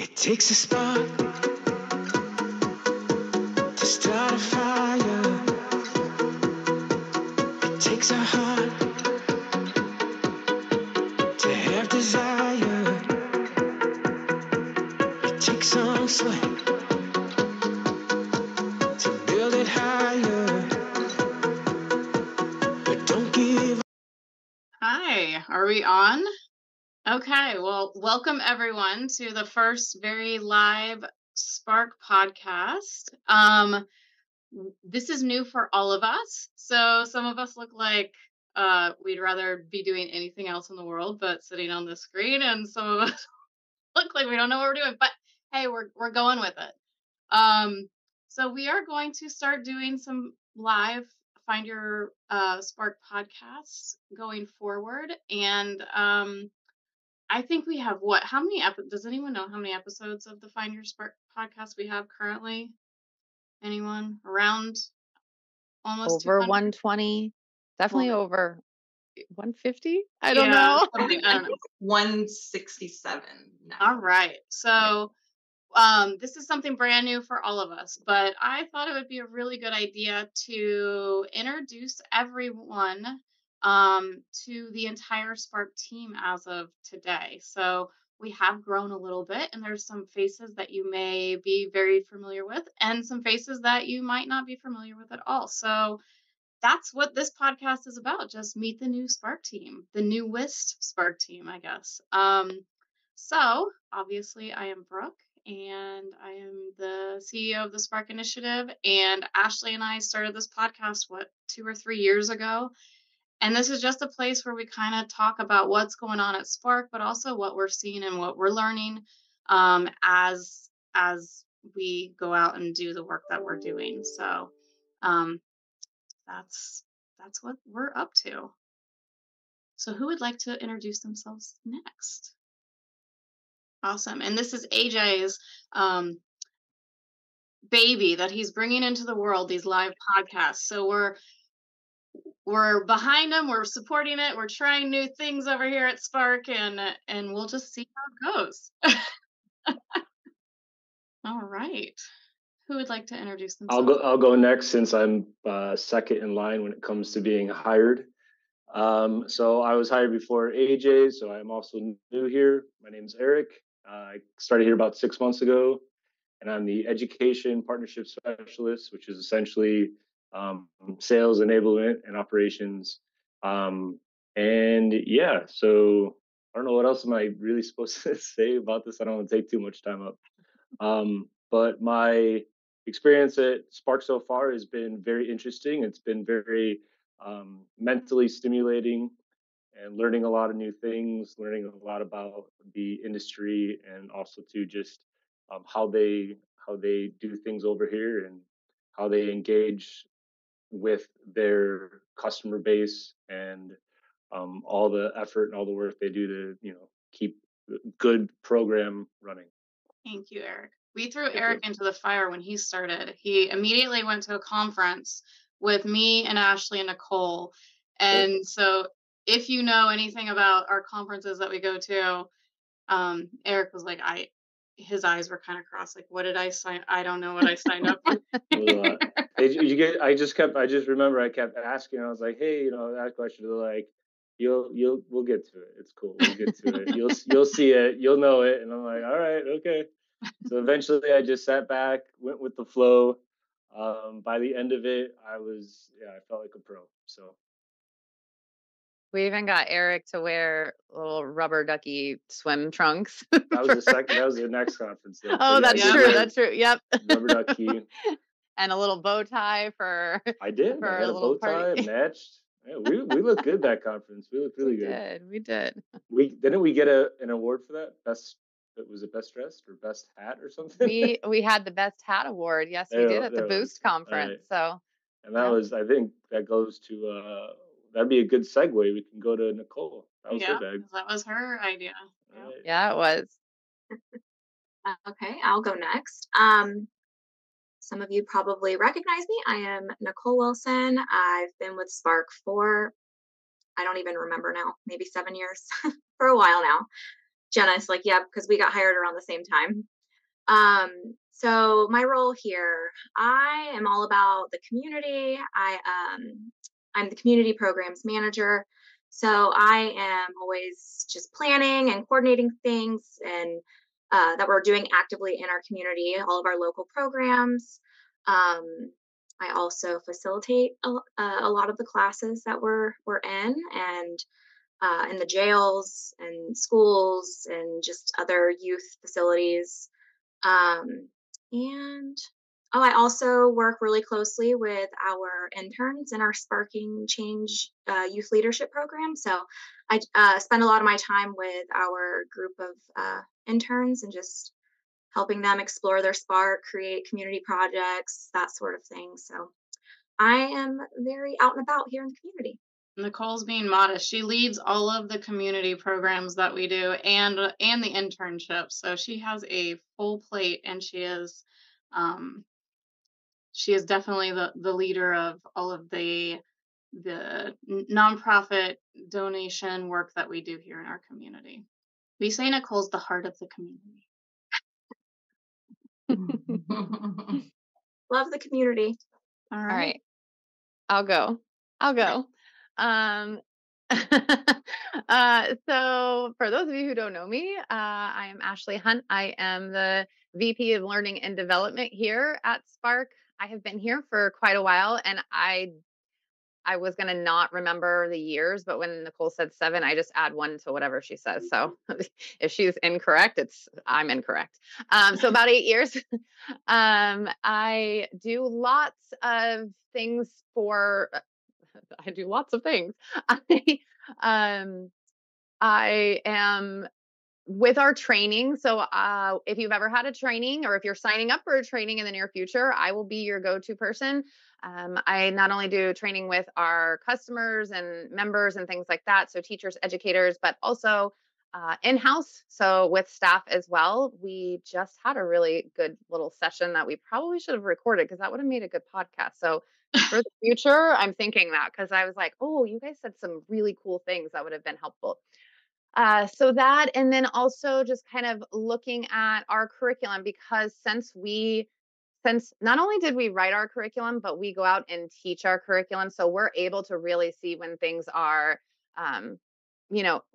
It takes a spark to start a fire. It takes a heart to have desire. It takes some sweat to build it higher. But don't give up. Hi, are we on? Okay, well, welcome everyone to the first very live Spark podcast. This is new for all of us. So some of us look like we'd rather be doing anything else in the world but sitting on the screen, and some of us look like we don't know what we're doing. But hey, we're going with it. So we are going to start doing some live Find Your Spark podcasts going forward, and I think we have how many episodes? Does anyone know how many episodes of the Find Your Spark podcast we have currently? Anyone? Around almost over 120, definitely over 150. I don't know. 167. No. All right. So this is something brand new for all of us, but I thought it would be a really good idea to introduce everyone to the entire Spark team as of today. So we have grown a little bit, and there's some faces that you may be very familiar with and some faces that you might not be familiar with at all. So that's what this podcast is about. Just meet the new Spark team, the newest Spark team, I guess. So obviously I am Brooke, and I am the CEO of the Spark Initiative, and Ashley and I started this podcast, 2 or 3 years ago. And this is just a place where we kind of talk about what's going on at Spark, but also what we're seeing and what we're learning as we go out and do the work that we're doing. So that's what we're up to. So who would like to introduce themselves next? Awesome. And this is AJ's baby that he's bringing into the world, these live podcasts. So we're behind them. We're supporting it. We're trying new things over here at Spark, and we'll just see how it goes. All right. Who would like to introduce themselves? I'll go next, since I'm second in line when it comes to being hired. So I was hired before AJ, so I'm also new here. My name's Eric. I started here about 6 months ago, and I'm the Education Partnership Specialist, which is essentially sales, enablement, and operations. And yeah, so I don't know what else am I really supposed to say about this. I don't want to take too much time up. But my experience at Spark so far has been very interesting. It's been very mentally stimulating, and learning a lot of new things, learning a lot about the industry, and also to just how they do things over here, and how they engage with their customer base, and all the effort and all the work they do to, you know, keep good program running. Thank you, Eric. We threw Eric into the fire when he started. He immediately went to a conference with me and Ashley and Nicole. And so if you know anything about our conferences that we go to, Eric was like, his eyes were kind of crossed. Like, what did I sign? I don't know what I signed up for. I just remember I kept asking. I was like, hey, you know, that question. They're like, we'll get to it. It's cool. We'll get to it. You'll see it. You'll know it. And I'm like, all right, okay. So eventually I just sat back, went with the flow. By the end of it, I felt like a pro. So we even got Eric to wear little rubber ducky swim trunks. That was the next conference. Though. Oh, so that's true. Wear, that's true. Yep. Rubber ducky. And a little bow tie for. I did. For I had a bow party. Tie matched. Yeah, we looked good that conference. We looked really good. We did. Didn't we get an award for that? Was it best dressed or best hat or something? We had the best hat award. Yes, we did at the Boost conference. Right. So, and that was, I think that goes to that'd be a good segue. We can go to Nicole. That was her bag. That was her idea. Right. Yeah, it was. Okay, I'll go next. Some of you probably recognize me. I am Nicole Wilson. I've been with Spark for, I don't even remember now, maybe 7 years, for a while now. Jenna's like, yep, because we got hired around the same time. So my role here, I am all about the community. I'm the community programs manager. So I am always just planning and coordinating things and that we're doing actively in our community, all of our local programs. I also facilitate a lot of the classes that we're in, and in the jails and schools and just other youth facilities. I also work really closely with our interns in our Sparking Change youth leadership program. So I spend a lot of my time with our group of interns and just helping them explore their spark, create community projects, that sort of thing. So I am very out and about here in the community. Nicole's being modest. She leads all of the community programs that we do and the internships. So she has a full plate, and she is definitely the leader of all of the nonprofit donation work that we do here in our community. We say Nicole's the heart of the community. Love the community. All right. I'll go. So for those of you who don't know me, I am Ashley Hunt. I am the VP of Learning and Development here at Spark. I have been here for quite a while, and I was going to not remember the years, but when Nicole said 7, I just add 1 to whatever she says. So if she's incorrect, I'm incorrect. So about 8 years. I do lots of things for, I do lots of things. I am with our training. So if you've ever had a training, or if you're signing up for a training in the near future, I will be your go-to person. I not only do training with our customers and members and things like that, so teachers, educators, but also in-house, so with staff as well. We just had a really good little session that we probably should have recorded, because that would have made a good podcast. So for the future, I'm thinking that, because I was like, oh, you guys said some really cool things that would have been helpful. So that, and then also just kind of looking at our curriculum, because since not only did we write our curriculum, but we go out and teach our curriculum. So we're able to really see when things are,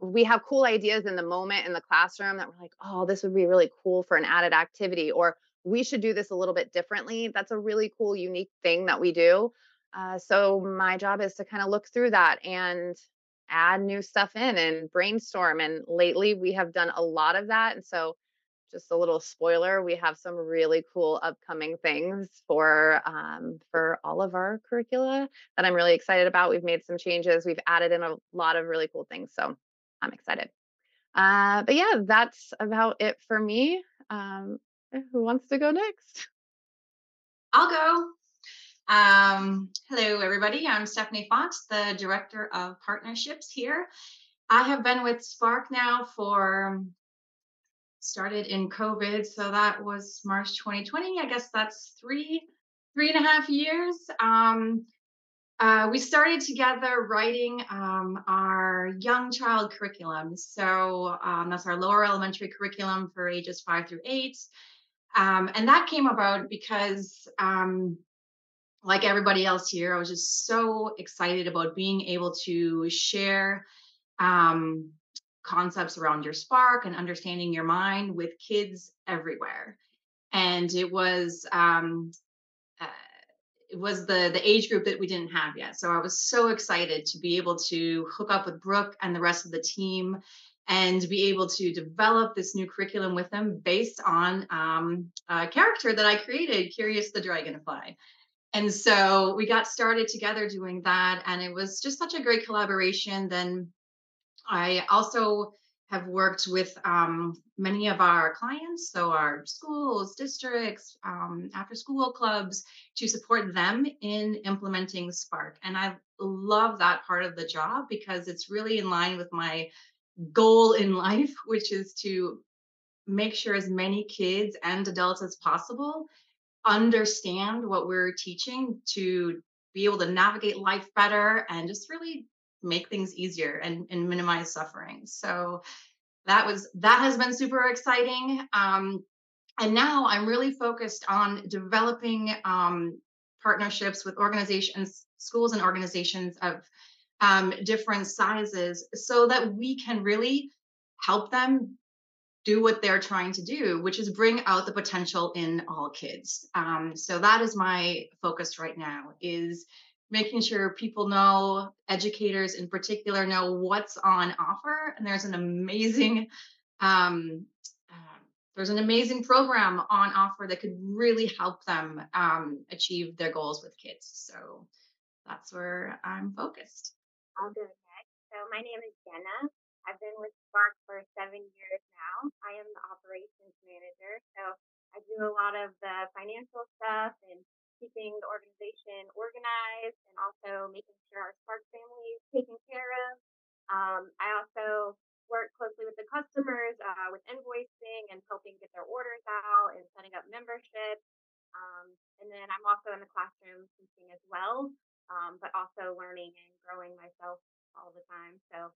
we have cool ideas in the moment in the classroom that we're like, oh, this would be really cool for an added activity, or we should do this a little bit differently. That's a really cool, unique thing that we do. So my job is to kind of look through that and add new stuff in and brainstorm. And lately we have done a lot of that. And so just a little spoiler, we have some really cool upcoming things for all of our curricula that I'm really excited about. We've made some changes. We've added in a lot of really cool things. So I'm excited. But yeah, that's about it for me. Who wants to go next? I'll go. Hello, everybody. I'm Stephanie Fox, the Director of Partnerships here. I have been with Spark now for, started in COVID, so that was March 2020. I guess that's three and a half years. We started together writing our young child curriculum. So that's our lower elementary curriculum for ages 5 through 8. And that came about because like everybody else here, I was just so excited about being able to share concepts around your spark and understanding your mind with kids everywhere. And it was the age group that we didn't have yet. So I was so excited to be able to hook up with Brooke and the rest of the team and be able to develop this new curriculum with them based on a character that I created, Curious the Dragonfly. And so we got started together doing that, and it was just such a great collaboration. Then I also have worked with many of our clients, so our schools, districts, after-school clubs, to support them in implementing Spark. And I love that part of the job because it's really in line with my goal in life, which is to make sure as many kids and adults as possible understand what we're teaching, to be able to navigate life better and just really make things easier and minimize suffering. So that has been super exciting. And now I'm really focused on developing partnerships with organizations, schools and organizations of different sizes so that we can really help them do what they're trying to do, which is bring out the potential in all kids. So that is my focus right now, is making sure people know, educators in particular, know what's on offer. And there's an amazing program on offer that could really help them achieve their goals with kids. So that's where I'm focused. I'll go next. So my name is Jenna. I've been with Spark for 7 years now. I am the operations manager. So I do a lot of the financial stuff and keeping the organization organized and also making sure our Spark family is taken care of. I also work closely with the customers with invoicing and helping get their orders out and setting up memberships. And then I'm also in the classroom teaching as well, but also learning and growing myself all the time. So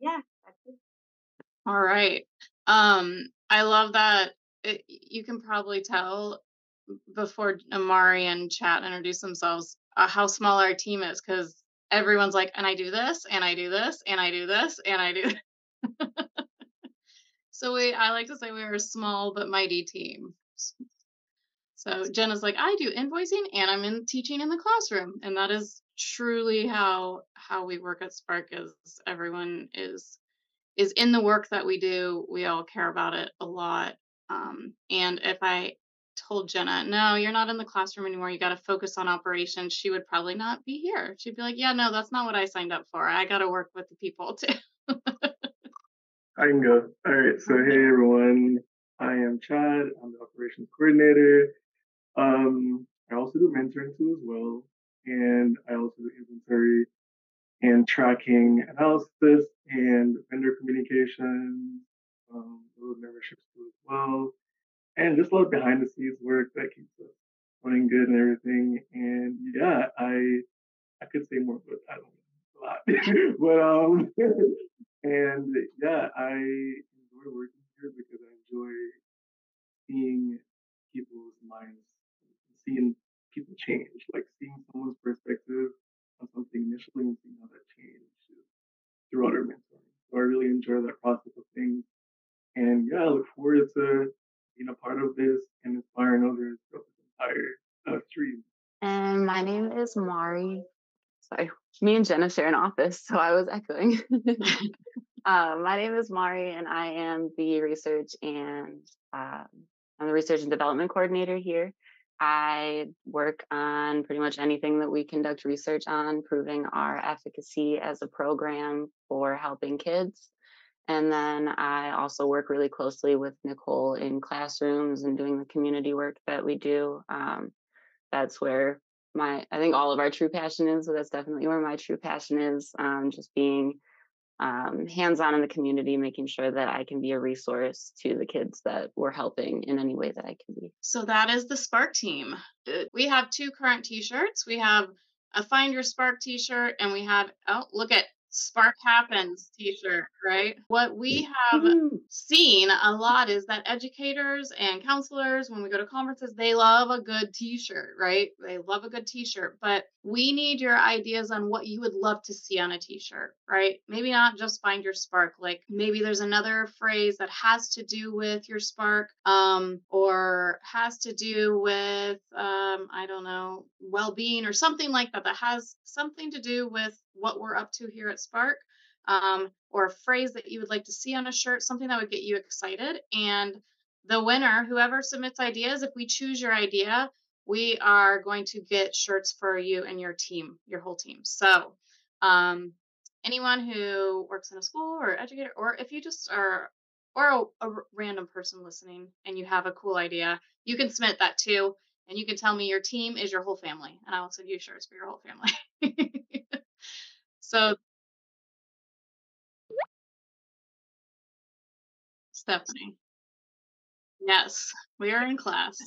yeah, that's it. All right. I love that. You can probably tell before Mari and Chad introduce themselves how small our team is, because everyone's like, and I do this, and I do this, and I do this, and I do this. So I like to say we are a small but mighty team. So Jenna's like, I do invoicing and I'm in teaching in the classroom. And that is truly how we work at Spark, is everyone is in the work that we do. We all care about it a lot. And if I told Jenna, no, you're not in the classroom anymore, you got to focus on operations, she would probably not be here. She'd be like, yeah, no, that's not what I signed up for. I got to work with the people too. I can go. All right. So hey, everyone. I am Chad. I'm the operations coordinator. I also do mentoring too as well. And I also do inventory and tracking analysis and vendor communication, a little memberships too as well. And just a lot of behind the scenes work that keeps us running good and everything. And yeah, I could say more, but I don't know a lot. But and yeah, I enjoy working here because I enjoy seeing people's minds, seeing people change, like seeing someone's perspective on something initially and seeing how that changes throughout our mentoring. So I really enjoy that process of things. And yeah, I look forward to being a part of this and inspiring others throughout this entire stream. And my name is Mari. Sorry, me and Jenna share an office, so I was echoing. My name is Mari, and I am the research and development coordinator here. I work on pretty much anything that we conduct research on, proving our efficacy as a program for helping kids. And then I also work really closely with Nicole in classrooms and doing the community work that we do. That's where I think all of our true passion is. So that's definitely where my true passion is, just being hands-on in the community, making sure that I can be a resource to the kids that we're helping in any way that I can be. So that is the Spark team. We have two current t-shirts. We have a Find Your Spark t-shirt, and we have, oh, look at Spark Happens t-shirt, right? What we have seen a lot is that educators and counselors, when we go to conferences, they love a good t-shirt, right? They love a good t-shirt, but we need your ideas on what you would love to see on a t-shirt, right? Maybe not just Find Your Spark, like maybe there's another phrase that has to do with your spark, or has to do with, I don't know, well-being or something like that, that has something to do with what we're up to here at Spark, or a phrase that you would like to see on a shirt, something that would get you excited. And the winner, whoever submits ideas, if we choose your idea, we are going to get shirts for you and your team, your whole team. So anyone who works in a school or educator, or if you just are, or a random person listening and you have a cool idea, you can submit that too. And you can tell me your team is your whole family, and I will send you shirts for your whole family. So, Stephanie. Yes, we are in class.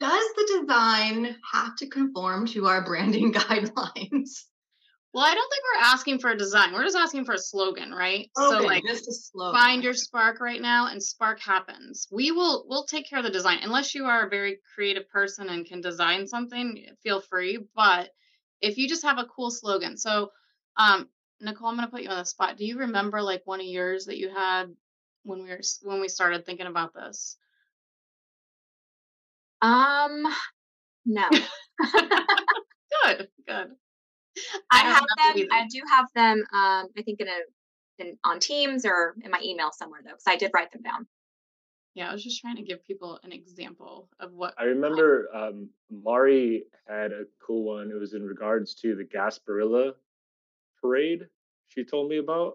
Does the design have to conform to our branding guidelines? Well, I don't think we're asking for a design. We're just asking for a slogan, right? Okay, so like just a slogan. Find your spark right now and spark happens. We'll take care of the design. Unless you are a very creative person and can design something, feel free. But if you just have a cool slogan. So Nicole, I'm gonna put you on the spot. Do you remember like one of yours that you had when we started thinking about this? No. Good. I have them. I do have them. I think on Teams or in my email somewhere though, because I did write them down. Yeah, I was just trying to give people an example of what. I remember Mari had a cool one. It was in regards to the Gasparilla parade. She told me about.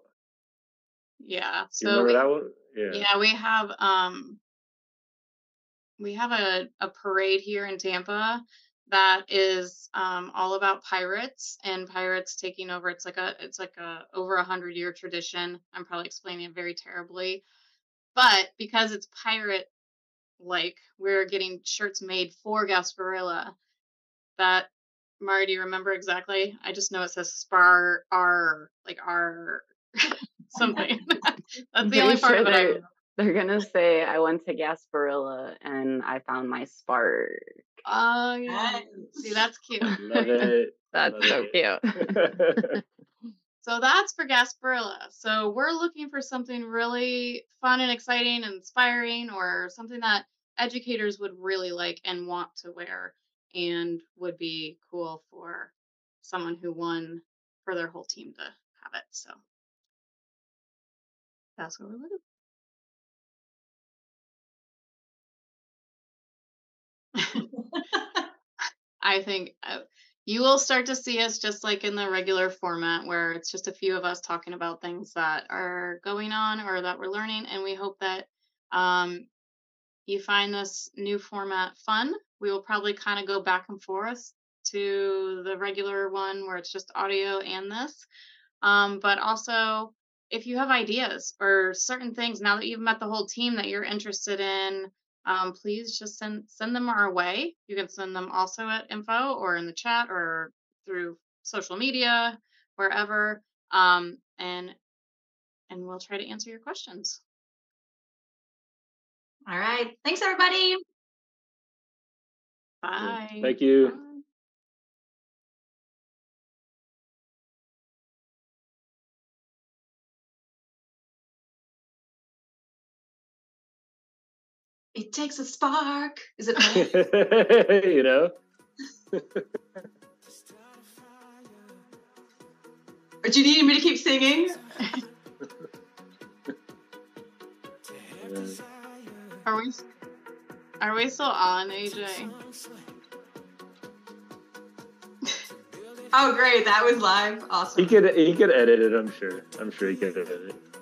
Yeah. Do you remember that one? Yeah. Yeah, we have a parade here in Tampa that is all about pirates and pirates taking over. It's like a over 100-year tradition. I'm probably explaining it very terribly, but because it's pirate-like, we're getting shirts made for Gasparilla. That, Mari, do you remember exactly? I just know it says spar r like r something. That's the only part of it I remember. They're gonna say, I went to Gasparilla and I found my spark. Oh yeah. See, that's cute. Love it. That's so cute. So that's for Gasparilla. So we're looking for something really fun and exciting and inspiring, or something that educators would really like and want to wear and would be cool for someone who won, for their whole team to have it. So that's what we're looking for. I think you will start to see us just like in the regular format, where it's just a few of us talking about things that are going on or that we're learning, and we hope that you find this new format fun. We will probably kind of go back and forth to the regular one where it's just audio and this, but also if you have ideas or certain things now that you've met the whole team that you're interested in, please just send them our way. You can send them also at info or in the chat or through social media, wherever, and we'll try to answer your questions. All right. Thanks, everybody. Bye. Thank you. Bye. It takes a spark. Is it funny? You know? Or do you need me to keep singing? Are we still on, AJ? Oh great, that was live. Awesome. He could edit it, I'm sure. I'm sure he could edit it.